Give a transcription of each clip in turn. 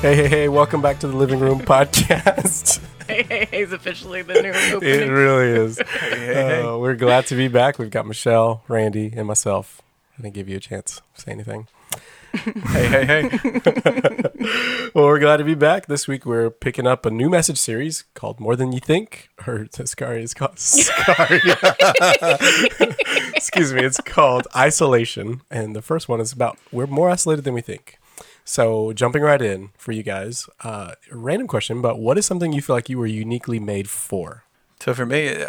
Hey, welcome back to the Living Room Podcast. Hey, is officially the new opening. It really is. We're glad to be back. We've got Michelle, Randy, and myself. I didn't give you a chance to say anything. hey. Well, we're glad to be back. This week, we're picking up a new message series called More Than You Think, or Tuscari is called Tuscari. Excuse me. It's called Isolation, and the first one is about we're more isolated than we think. So jumping right in for you guys, random question, but what is something you feel like you were uniquely made for? So for me,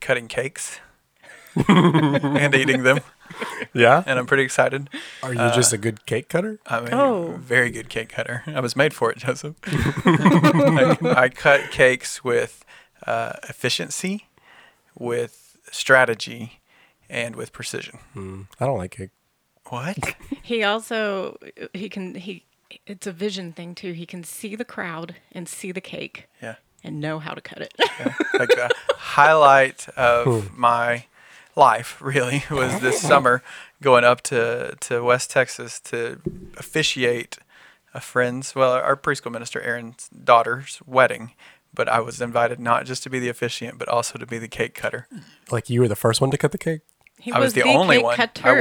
cutting cakes and eating them. Yeah. And I'm pretty excited. Are you just a good cake cutter? I'm a very good cake cutter. I was made for it, Joseph. I cut cakes with efficiency, with strategy, and with precision. I don't like cake. What? It's a vision thing too. He can see the crowd and see the cake. Yeah. And know how to cut it. Yeah. Like the highlight of my life really was this summer going up to West Texas to officiate a friend's, our preschool minister Aaron's daughter's wedding. But I was invited not just to be the officiant, but also to be the cake cutter. Like you were the first one to cut the cake? I was the only one.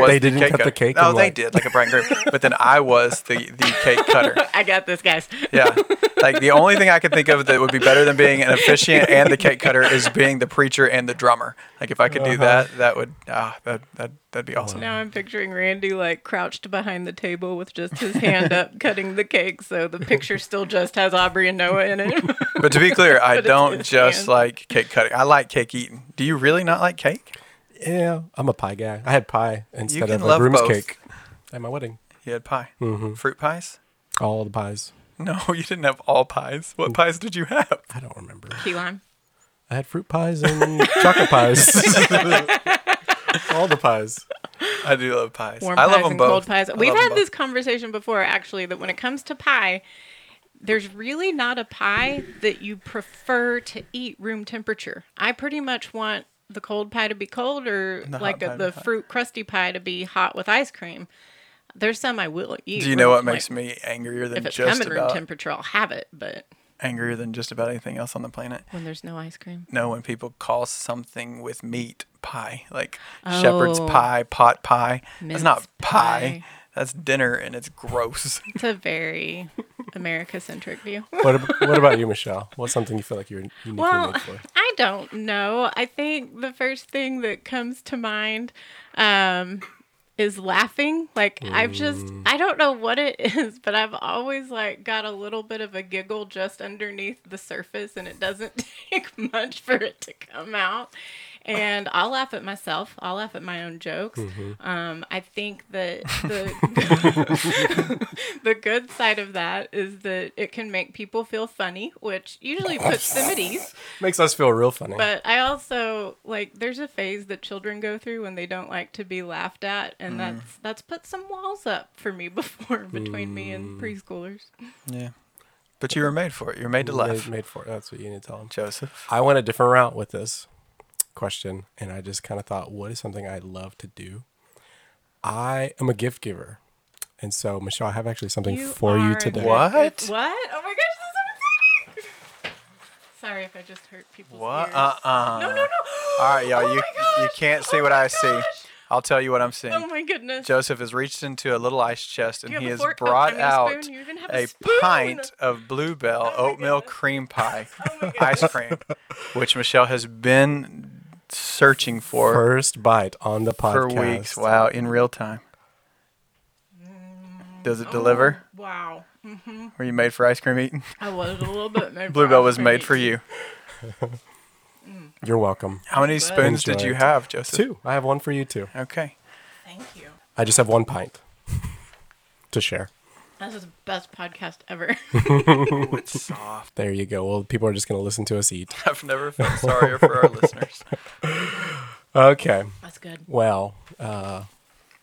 They didn't cut the cake. Oh, they did, like a bride and groom. But then I was the cake cutter. I got this, guys. Yeah. Like the only thing I could think of that would be better than being an officiant and the cake cutter is being the preacher and the drummer. Like if I could do that would, that'd be awesome. Now I'm picturing Randy like crouched behind the table with just his hand up cutting the cake. So the picture still just has Aubrey and Noah in it. But to be clear, I don't just like cake cutting. I like cake eating. Do you really not like cake? Yeah, I'm a pie guy. I had pie instead of a groom's cake at my wedding. You had pie? Mm-hmm. Fruit pies? All the pies. No, you didn't have all pies. What pies did you have? I don't remember. Key lime? I had fruit pies and chocolate pies. All the pies. I do love pies. Warm I pies love them and both. Cold pies. We've had this conversation before, actually, that when it comes to pie, there's really not a pie that you prefer to eat room temperature. I pretty much want the cold pie to be cold or like the fruit crusty pie to be hot with ice cream. There's some I will eat. Do you know what makes me angrier than just about... If it's coming room temperature, I'll have it, but... Angrier than just about anything else on the planet. When there's no ice cream? No, when people call something with meat pie, like shepherd's pie, pot pie. That's not pie. That's dinner, and it's gross. It's a very America-centric view. What about you, Michelle? What's something you feel like you're uniquely made for? I don't know. I think the first thing that comes to mind is laughing. Like I don't know what it is, but I've always like got a little bit of a giggle just underneath the surface, and it doesn't take much for it to come out. And I'll laugh at myself. I'll laugh at my own jokes. Mm-hmm. I think that the good side of that is that it can make people feel funny, which usually puts them at ease. Makes us feel real funny. But I also, there's a phase that children go through when they don't like to be laughed at. And that's put some walls up for me before between me and preschoolers. Yeah. But you were made for it. You were made to laugh. Made for it. That's what you need to tell them. Joseph. I went a different route with this question, and I just kind of thought, what is something I love to do? I am a gift giver, and so Michelle, I have actually something for you today. What? Oh my gosh, this is so exciting! Sorry if I just hurt people's ears. No. All right, y'all, you can't see what I see. I'll tell you what I'm seeing. Oh my goodness! Joseph has reached into a little ice chest, and he has brought out a pint of Bluebell oatmeal cream pie ice cream, which Michelle has been searching for. First bite on the podcast. For weeks. Wow. In real time. Does it deliver? Wow. Mm-hmm. Were you made for ice cream eating? I was a little bit made for Bluebell was made for you. You're welcome. How many spoons did you have, Joseph? 2. I have one for you too. Okay. Thank you. I just have one pint to share. This is the best podcast ever. Ooh, it's soft. There you go. Well, people are just going to listen to us eat. I've never felt sorrier for our listeners. Okay. That's good. Well, I'm a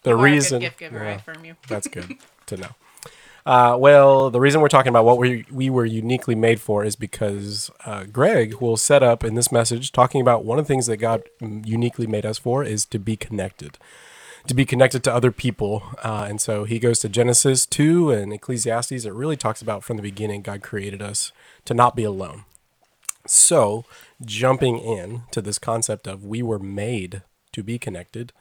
good gift giver, I affirm you. That's good to know. The reason we're talking about what we were uniquely made for is because Greg will set up in this message talking about one of the things that God uniquely made us for is to be connected. to be connected to other people. And so he goes to Genesis 2 and Ecclesiastes. It really talks about from the beginning, God created us to not be alone. So jumping in to this concept of we were made to be connected,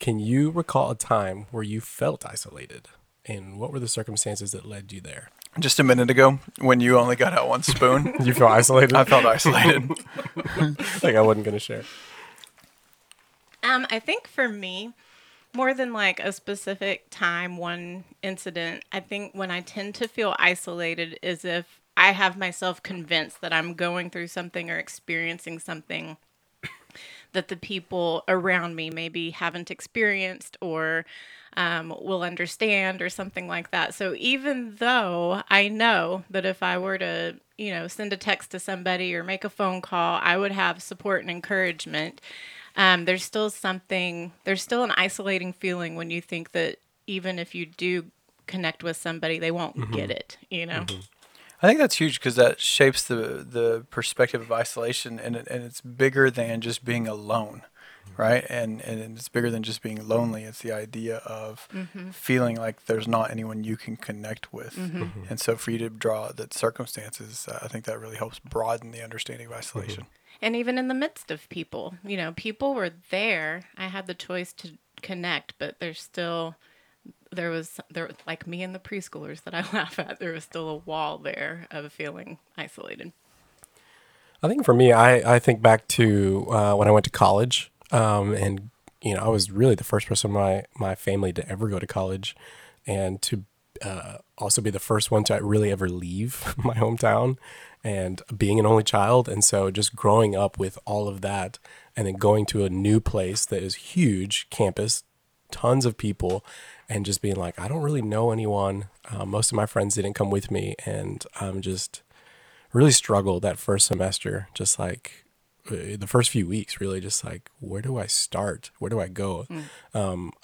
can you recall a time where you felt isolated? And what were the circumstances that led you there? Just a minute ago, when you only got out one spoon. You feel isolated? I felt isolated. Like I wasn't going to share. I think for me, more than like a specific time, one incident, I think when I tend to feel isolated is if I have myself convinced that I'm going through something or experiencing something that the people around me maybe haven't experienced or will understand or something like that. So even though I know that if I were to, send a text to somebody or make a phone call, I would have support and encouragement. There's still an isolating feeling when you think that even if you do connect with somebody, they won't mm-hmm. get it, Mm-hmm. I think that's huge because that shapes the perspective of isolation, and it's bigger than just being alone, right? And it's bigger than just being lonely. It's the idea of mm-hmm. feeling like there's not anyone you can connect with. Mm-hmm. Mm-hmm. And so for you to draw the circumstances, I think that really helps broaden the understanding of isolation. Mm-hmm. And even in the midst of people, people were there. I had the choice to connect, but there's still... There was like me and the preschoolers that I laugh at. There was still a wall there of feeling isolated. I think for me, I think back to when I went to college, and I was really the first person in my family to ever go to college, and to also be the first one to really ever leave my hometown, and being an only child, and so just growing up with all of that, and then going to a new place that is huge campus, tons of people. And just being like, I don't really know anyone. Most of my friends didn't come with me. And I'm just really struggled that first semester, just like the first few weeks, really just like, where do I start? Where do I go?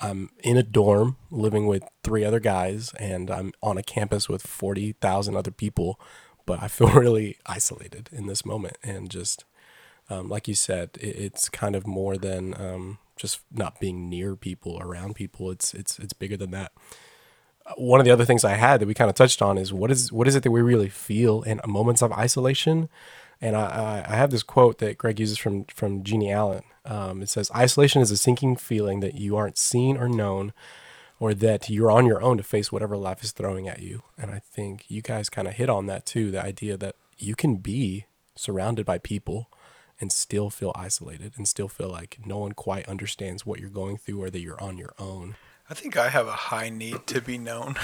I'm in a dorm living with 3 other guys, and I'm on a campus with 40,000 other people. But I feel really isolated in this moment. And just like you said, it's kind of more than... just not being near people, around people. It's bigger than that. One of the other things I had that we kind of touched on is what is it that we really feel in moments of isolation? And I have this quote that Greg uses from Jeannie Allen. It says, isolation is a sinking feeling that you aren't seen or known, or that you're on your own to face whatever life is throwing at you. And I think you guys kind of hit on that too, the idea that you can be surrounded by people and still feel isolated and still feel like no one quite understands what you're going through or that you're on your own. I think I have a high need to be known,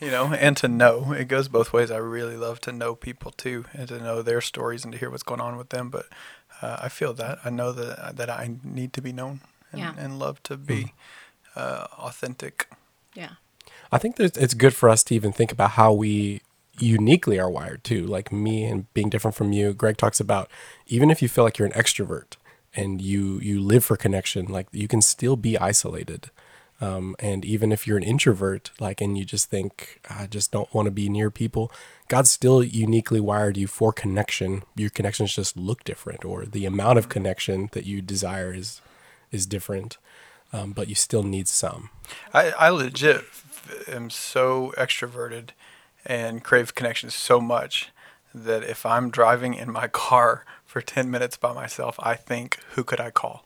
and to know. It goes both ways. I really love to know people too, and to know their stories and to hear what's going on with them. But I feel that. I know that I need to be known and love to be authentic. Yeah. I think that it's good for us to even think about how we uniquely are wired too, like me and being different from you. Greg talks about even if you feel like you're an extrovert and you live for connection, like you can still be isolated. And even if you're an introvert, like, and you just think, I just don't want to be near people, God still uniquely wired you for connection. Your connections just look different, or the amount of connection that you desire is different. But you still need some. I legit am so extroverted and crave connections so much that if I'm driving in my car for 10 minutes by myself, I think, who could I call?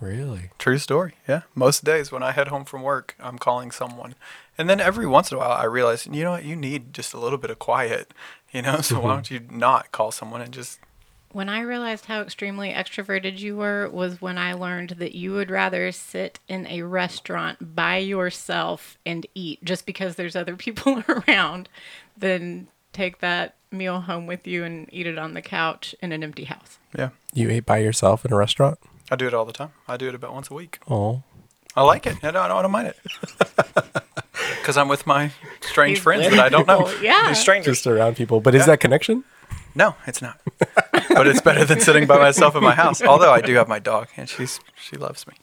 Really? True story. Yeah. Most days when I head home from work, I'm calling someone. And then every once in a while, I realize, you know what? You need just a little bit of quiet, so why don't you not call someone and just... When I realized how extremely extroverted you were was when I learned that you would rather sit in a restaurant by yourself and eat just because there's other people around than take that meal home with you and eat it on the couch in an empty house. Yeah. You eat by yourself in a restaurant? I do it all the time. I do it about once a week. Oh. I like it. I don't mind it. Because I'm with my strange friends that I don't know. Yeah. They're strangers. Just around people. But is that connection? No, it's not. But it's better than sitting by myself in my house. Although I do have my dog, and she loves me.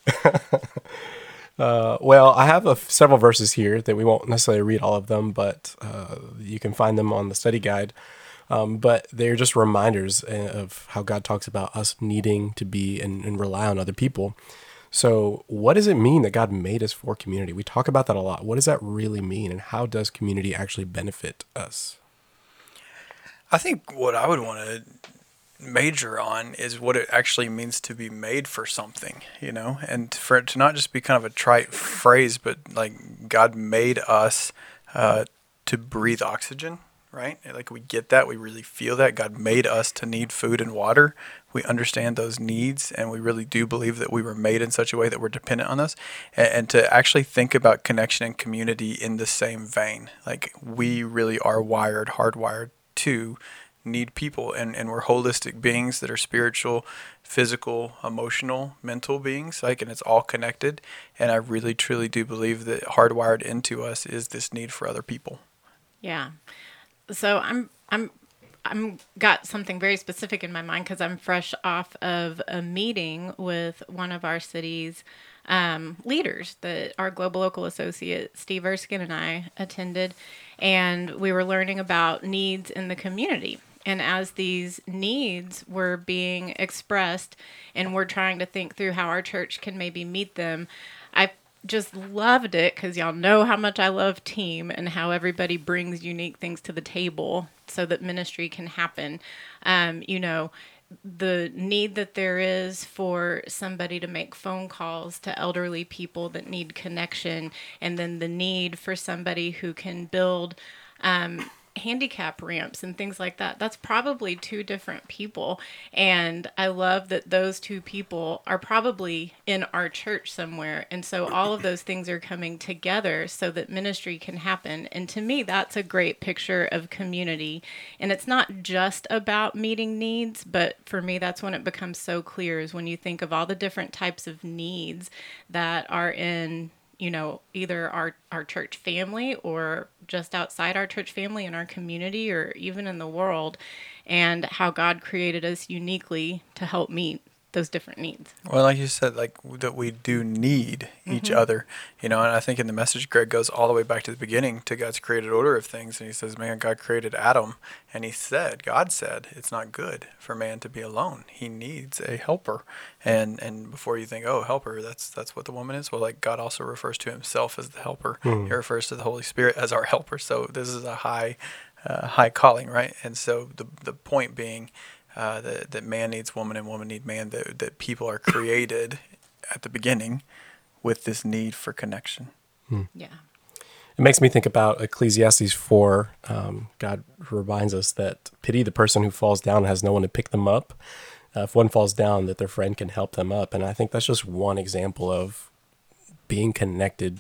Well, I have several verses here that we won't necessarily read all of them, but you can find them on the study guide. But they're just reminders of how God talks about us needing to be and rely on other people. So what does it mean that God made us for community? We talk about that a lot. What does that really mean, and how does community actually benefit us? I think what I would want to major on is what it actually means to be made for something, you know, and for it to not just be kind of a trite phrase, but like God made us to breathe oxygen, right? Like we get that. We really feel that. God made us to need food and water. We understand those needs, and we really do believe that we were made in such a way that we're dependent on us. And to actually think about connection and community in the same vein, like we really are hardwired to need people, and we're holistic beings that are spiritual, physical, emotional, mental beings, like, and it's all connected. And I really truly do believe that hardwired into us is this need for other people. Yeah. So I'm got something very specific in my mind, because I'm fresh off of a meeting with one of our city's leaders, that our Global Local Associate, Steve Erskine, and I attended, and we were learning about needs in the community. And as these needs were being expressed, and we're trying to think through how our church can maybe meet them, I just loved it, because y'all know how much I love team and how everybody brings unique things to the table so that ministry can happen. You know, the need that there is for somebody to make phone calls to elderly people that need connection, and then the need for somebody who can build handicap ramps and things like that. That's probably two different people. And I love that those two people are probably in our church somewhere. And so all of those things are coming together so that ministry can happen. And to me, that's a great picture of community. And it's not just about meeting needs, but for me, that's when it becomes so clear, is when you think of all the different types of needs that are in, you know, either our church family or just outside our church family in our community or even in the world, and how God created us uniquely to help meet those different needs. Well, like you said, like that we do need each other, you know, and I think in the message, Greg goes all the way back to the beginning, to God's created order of things. And he says, man, God created Adam, and God said, it's not good for man to be alone. He needs a helper. And before you think, oh, helper, that's what the woman is. Well, like God also refers to himself as the helper. He refers to the Holy Spirit as our helper. So this is a high calling, right? And so the point being, that man needs woman and woman need man, that people are created at the beginning with this need for connection. Yeah. It makes me think about Ecclesiastes 4. God reminds us that pity the person who falls down and has no one to pick them up. If one falls down, that their friend can help them up. And I think that's just one example of being connected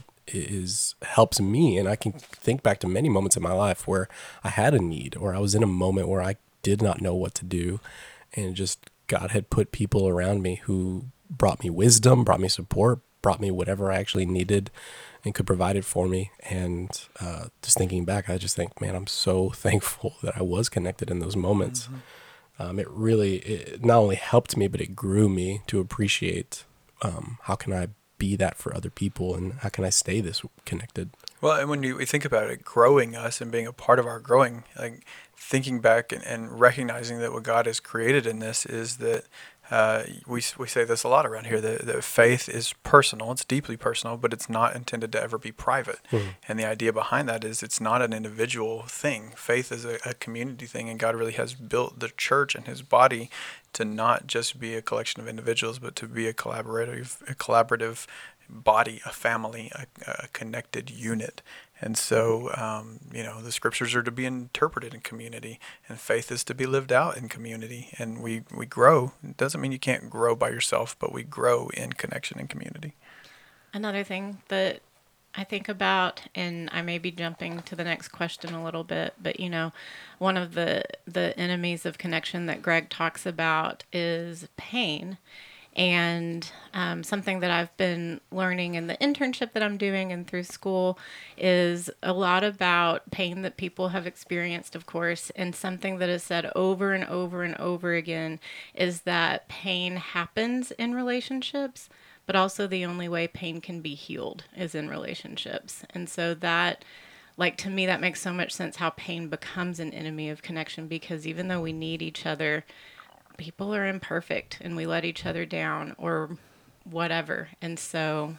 helps me. And I can think back to many moments in my life where I had a need, or I was in a moment where I did not know what to do, and just God had put people around me who brought me wisdom, brought me support, brought me whatever I actually needed and could provide it for me. And just thinking back, I just think, man, I'm so thankful that I was connected in those moments. It not only helped me, but it grew me to appreciate how can I be that for other people, and how can I stay this connected? Well, and when we think about it, growing us and being a part of our growing, like thinking back and recognizing that what God has created in this is that we say this a lot around here, that faith is personal. It's deeply personal, but it's not intended to ever be private. And the idea behind that is it's not an individual thing. Faith is a community thing, and God really has built the church and his body to not just be a collection of individuals, but to be a collaborative body, a family, a connected unit. And so, you know, the scriptures are to be interpreted in community, and faith is to be lived out in community. And we grow. It doesn't mean you can't grow by yourself, but we grow in connection and community. Another thing that I think about, and I may be jumping to the next question a little bit, but, you know, one of the enemies of connection that Greg talks about is pain. And something that I've been learning in the internship that I'm doing and through school is a lot about pain that people have experienced, of course. And something that is said over and over and over again is that pain happens in relationships, but also the only way pain can be healed is in relationships. And so that, like, to me, that makes so much sense how pain becomes an enemy of connection, because even though we need each other, people are imperfect, and we let each other down, or whatever. And so,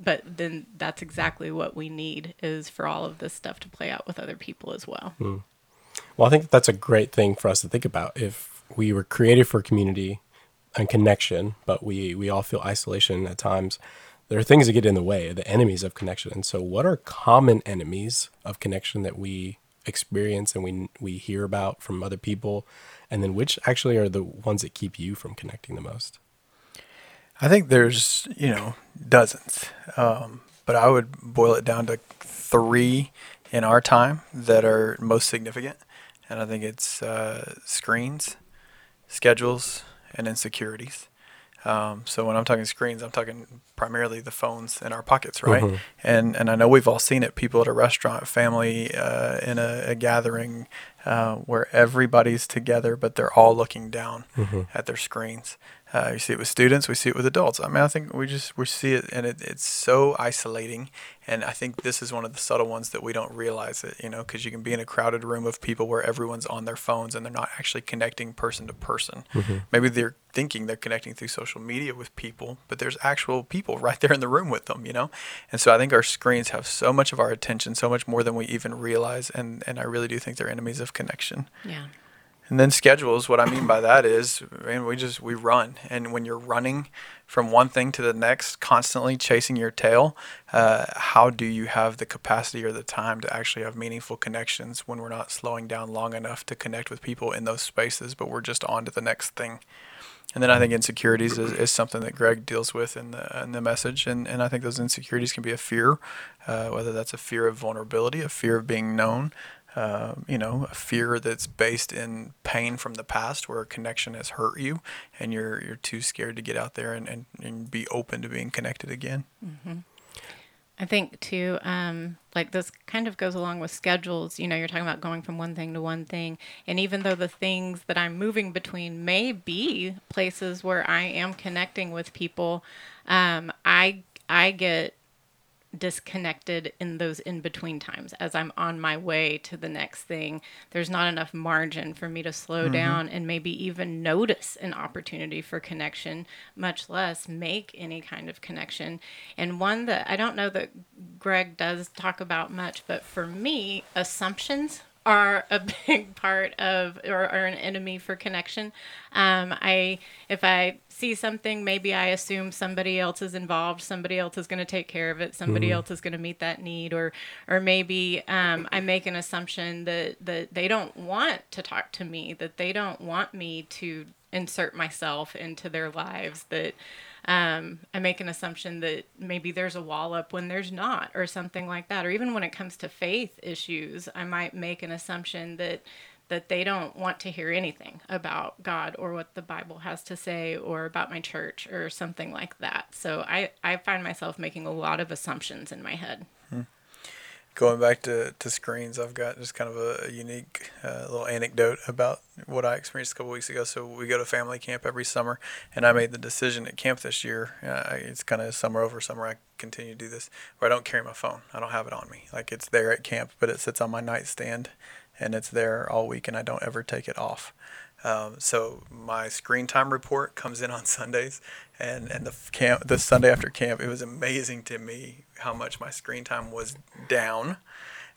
but then that's exactly what we need, is for all of this stuff to play out with other people as well. Mm. Well, I think that's a great thing for us to think about. If we were created for community and connection, but we all feel isolation at times, there are things that get in the way, the enemies of connection. And so what are common enemies of connection that we experience and we hear about from other people? And then which actually are the ones that keep you from connecting the most? I think there's, dozens, but I would boil it down to three in our time that are most significant. And I think it's screens, schedules, and insecurities. So when I'm talking screens, I'm talking primarily the phones in our pockets, right? Mm-hmm. And I know we've all seen it, people at a restaurant, family in a gathering where everybody's together, but they're all looking down mm-hmm. at their screens. You see it with students, we see it with adults. I mean, I think we see it, and it's so isolating. And I think this is one of the subtle ones that we don't realize it, because you can be in a crowded room of people where everyone's on their phones and they're not actually connecting person to person. Mm-hmm. Maybe they're thinking they're connecting through social media with people, but there's actual people right there in the room with them, And so I think our screens have so much of our attention, so much more than we even realize. And I really do think they're enemies of connection. Yeah. And then schedules, what I mean by that is, we run. And when you're running from one thing to the next, constantly chasing your tail, how do you have the capacity or the time to actually have meaningful connections when we're not slowing down long enough to connect with people in those spaces, but we're just on to the next thing? And then I think insecurities is something that Greg deals with in the message. And I think those insecurities can be a fear, whether that's a fear of vulnerability, a fear of being known, a fear that's based in pain from the past where a connection has hurt you and you're too scared to get out there and be open to being connected again. Mm-hmm. I think too, this kind of goes along with schedules. You're talking about going from one thing to one thing. And even though the things that I'm moving between may be places where I am connecting with people, I get disconnected in those in-between times as I'm on my way to the next thing. There's not enough margin for me to slow mm-hmm. down and maybe even notice an opportunity for connection, much less make any kind of connection. And one that I don't know that Greg does talk about much, but for me, assumptions are a big part of, or are an enemy for connection. If I see something, maybe I assume somebody else is involved, somebody else is going to take care of it, somebody mm-hmm. else is going to meet that need, or maybe I make an assumption that they don't want to talk to me, that they don't want me to insert myself into their lives, that I make an assumption that maybe there's a wall up when there's not, or something like that. Or even when it comes to faith issues, I might make an assumption that they don't want to hear anything about God or what the Bible has to say or about my church or something like that. So I find myself making a lot of assumptions in my head. Hmm. Going back to screens, I've got just kind of a unique little anecdote about what I experienced a couple weeks ago. So we go to family camp every summer, and I made the decision at camp this year. It's kind of summer, I continue to do this, where I don't carry my phone. I don't have it on me. Like, it's there at camp, but it sits on my nightstand, and it's there all week, and I don't ever take it off. So my screen time report comes in on Sundays, and the Sunday after camp, it was amazing to me how much my screen time was down.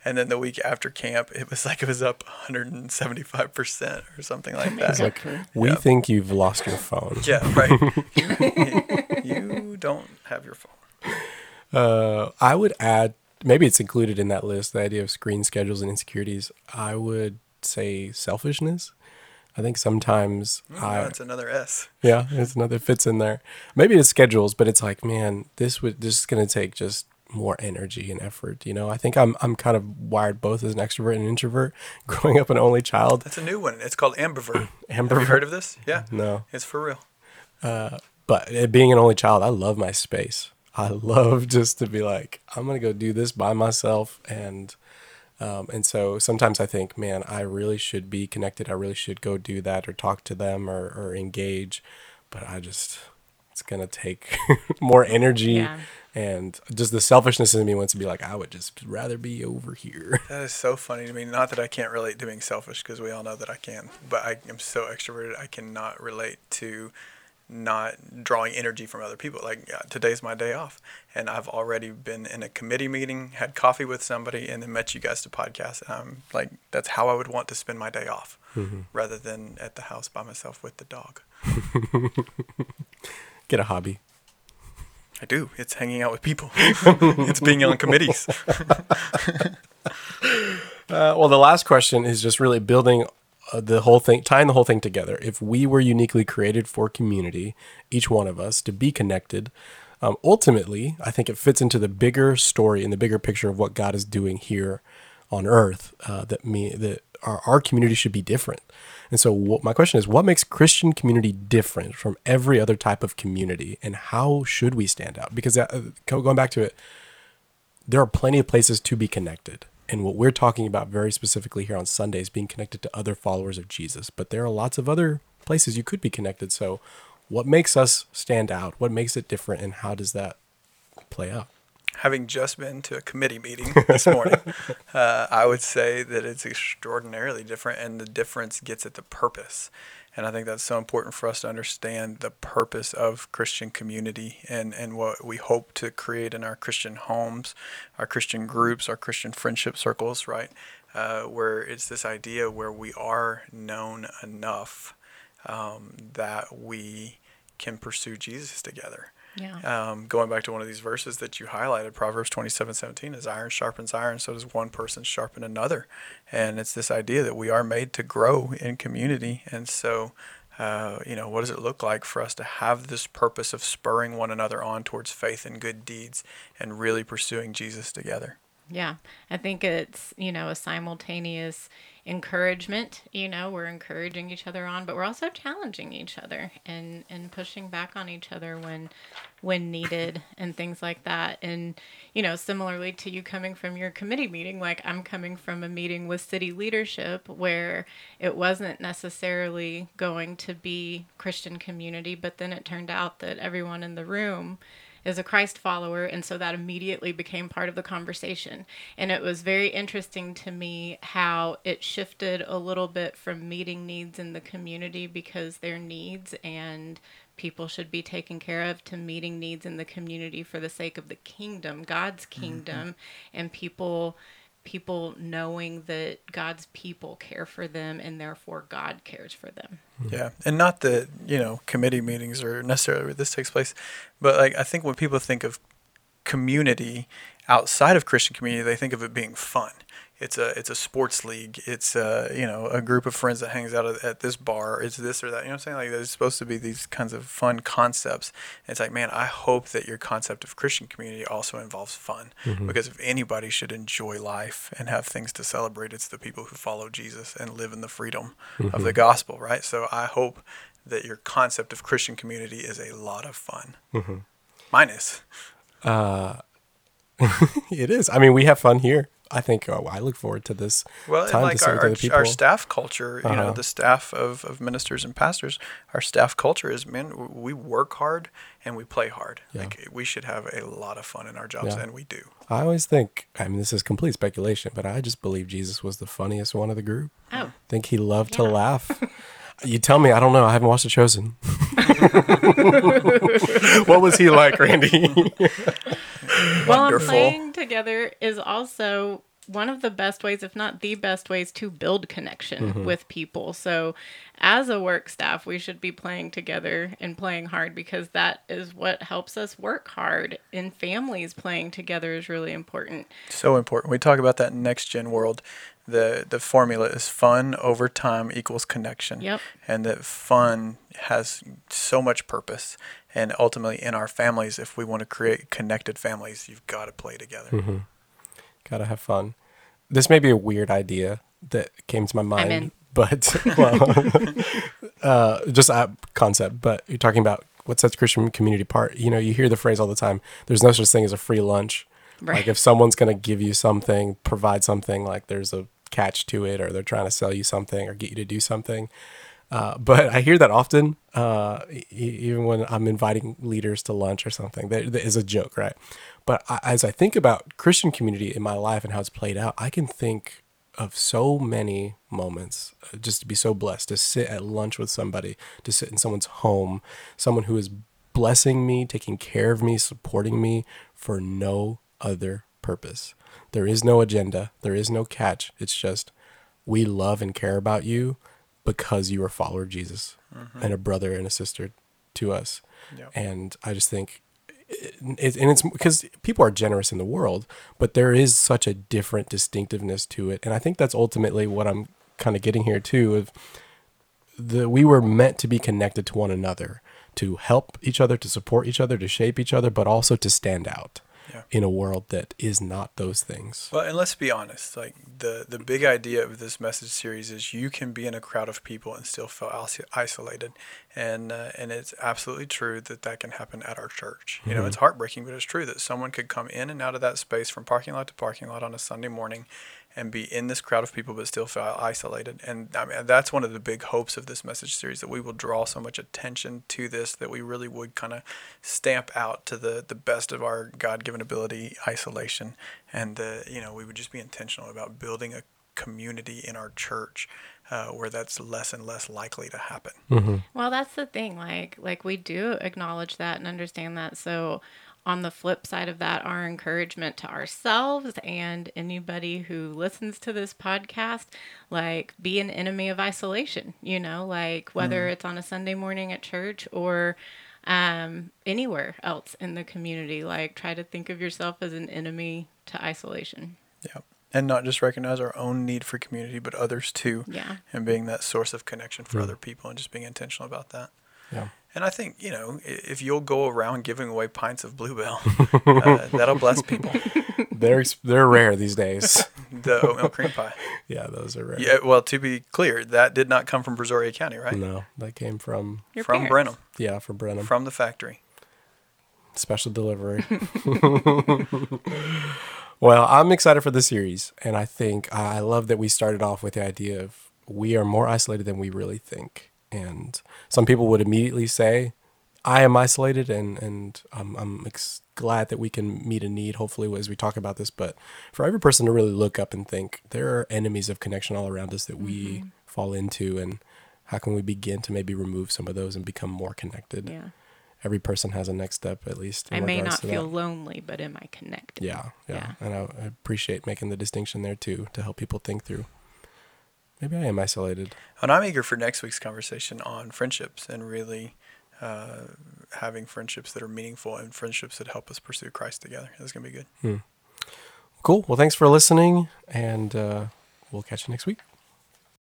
And then the week after camp, it was up 175% or something like that. It's like, we think you've lost your phone. Yeah, right. You don't have your phone. I would add, maybe it's included in that list, the idea of screen, schedules, and insecurities. I would say selfishness. I think sometimes it's another S. Yeah, it's another fits in there. Maybe it's schedules, but it's like, man, this is going to take just more energy and effort. I think I'm kind of wired both as an extrovert and introvert. Growing up an only child. That's a new one. It's called ambivert. Have you heard of this? Yeah. No. It's for real. But being an only child, I love my space. I love just to be like, I'm going to go do this by myself and so sometimes I think, man, I really should be connected. I really should go do that or talk to them or engage. But it's going to take more energy. Yeah. And just the selfishness in me wants to be like, I would just rather be over here. That is so funny to me. Not that I can't relate to being selfish, because we all know that I can. But I am so extroverted. I cannot relate to not drawing energy from other people. Like, today's my day off, and I've already been in a committee meeting, had coffee with somebody, and then met you guys to podcast. And I'm like, that's how I would want to spend my day off, mm-hmm. rather than at the house by myself with the dog. Get a hobby. I do. It's hanging out with people. It's being on committees. Well, the last question is just really building the whole thing, tying the whole thing together. If we were uniquely created for community, each one of us, to be connected, ultimately, I think it fits into the bigger story and the bigger picture of what God is doing here on earth, that our community should be different. And so my question is, what makes Christian community different from every other type of community, and how should we stand out? Because going back to it, there are plenty of places to be connected. And what we're talking about very specifically here on Sunday is being connected to other followers of Jesus. But there are lots of other places you could be connected. So what makes us stand out? What makes it different? And how does that play out? Having just been to a committee meeting this morning, I would say that it's extraordinarily different, and the difference gets at the purpose. And I think that's so important for us to understand the purpose of Christian community, and what we hope to create in our Christian homes, our Christian groups, our Christian friendship circles, right? Where it's this idea where we are known enough that we can pursue Jesus together. Yeah. Going back to one of these verses that you highlighted, Proverbs 27:17, as iron sharpens iron, so does one person sharpen another. And it's this idea that we are made to grow in community. And so, what does it look like for us to have this purpose of spurring one another on towards faith and good deeds and really pursuing Jesus together? Yeah, I think it's, a simultaneous encouragement, we're encouraging each other on, but we're also challenging each other and pushing back on each other when needed and things like that. And, similarly to you coming from your committee meeting, like I'm coming from a meeting with city leadership where it wasn't necessarily going to be Christian community, but then it turned out that everyone in the room is a Christ follower, and so that immediately became part of the conversation. And it was very interesting to me how it shifted a little bit from meeting needs in the community because their needs and people should be taken care of, to meeting needs in the community for the sake of the kingdom, God's kingdom, mm-hmm. and people knowing that God's people care for them, and therefore God cares for them. Yeah. And not that, committee meetings are necessarily where this takes place, but like, I think when people think of community outside of Christian community, they think of it being fun. It's a sports league. It's a group of friends that hangs out at this bar. It's this or that. You know what I'm saying? Like, there's supposed to be these kinds of fun concepts. And it's like, man, I hope that your concept of Christian community also involves fun, mm-hmm. because if anybody should enjoy life and have things to celebrate, it's the people who follow Jesus and live in the freedom mm-hmm. of the gospel, right? So I hope that your concept of Christian community is a lot of fun. Mm-hmm. Mine is. It is. I mean, we have fun here. I think I look forward to this. Well, time like to our staff culture, uh-huh. The staff of ministers and pastors, our staff culture is, man, we work hard and we play hard. Yeah. Like, we should have a lot of fun in our jobs, yeah. and we do. I always think, this is complete speculation, but I just believe Jesus was the funniest one of the group. Oh. I think he loved to laugh. You tell me, I don't know. I haven't watched The Chosen. What was he like, Randy? Well, and playing together is also one of the best ways, if not the best ways, to build connection mm-hmm. with people. So as a work staff, we should be playing together and playing hard, because that is what helps us work hard. And families playing together is really important. So important. We talk about that in Next Gen World. The formula is fun over time equals connection. Yep. And that fun has so much purpose. And ultimately in our families, if we want to create connected families, you've got to play together. Mm-hmm. Got to have fun. This may be a weird idea that came to my mind, but just a concept. But you're talking about what sets Christian community apart. You hear the phrase all the time, there's no such thing as a free lunch. Right. Like if someone's going to give you something, provide something, like there's a catch to it, or they're trying to sell you something or get you to do something. But I hear that often, even when I'm inviting leaders to lunch or something, that is a joke, right? But as I think about Christian community in my life and how it's played out, I can think of so many moments, just to be so blessed, to sit at lunch with somebody, to sit in someone's home, someone who is blessing me, taking care of me, supporting me for no other purpose. There is no agenda. There is no catch. It's just, we love and care about you because you are a follower of Jesus and a brother and a sister to us. Yep. And I just think, and it's because people are generous in the world, but there is such a different distinctiveness to it. And I think that's ultimately what I'm kind of getting here too, of we were meant to be connected to one another, to help each other, to support each other, to shape each other, but also to stand out in a world that is not those things. Well, and let's be honest, like the big idea of this message series is you can be in a crowd of people and still feel isolated. And it's absolutely true that can happen at our church. You know, it's heartbreaking, but it's true that someone could come in and out of that space from parking lot to parking lot on a Sunday morning and be in this crowd of people, but still feel isolated. And I mean, that's one of the big hopes of this message series, that we will draw so much attention to this, that we really would kind of stamp out to the best of our God-given ability, isolation. And, we would just be intentional about building a community in our church where that's less and less likely to happen. Mm-hmm. Well, that's the thing. Like we do acknowledge that and understand that. So on the flip side of that, our encouragement to ourselves and anybody who listens to this podcast, like, be an enemy of isolation, whether it's on a Sunday morning at church or anywhere else in the community, like, try to think of yourself as an enemy to isolation. Yeah. And not just recognize our own need for community, but others too. Yeah. And being that source of connection for other people and just being intentional about that. Yeah. And I think, if you'll go around giving away pints of Bluebell, that'll bless people. They're rare these days. The oatmeal cream pie. Yeah, those are rare. Yeah, well, to be clear, that did not come from Brazoria County, right? No, that came from Brenham. Yeah, from Brenham. From the factory. Special delivery. Well, I'm excited for this series, and I think I love that we started off with the idea of we are more isolated than we really think. And some people would immediately say, I am isolated, and I'm glad that we can meet a need, hopefully, as we talk about this. But for every person to really look up and think, there are enemies of connection all around us that we fall into, and how can we begin to maybe remove some of those and become more connected? Yeah. Every person has a next step, at least. I may not feel lonely, but am I connected? Yeah. And I appreciate making the distinction there, too, to help people think through. Maybe I am isolated. And I'm eager for next week's conversation on friendships and really having friendships that are meaningful and friendships that help us pursue Christ together. That's going to be good. Cool. Well, thanks for listening, and we'll catch you next week.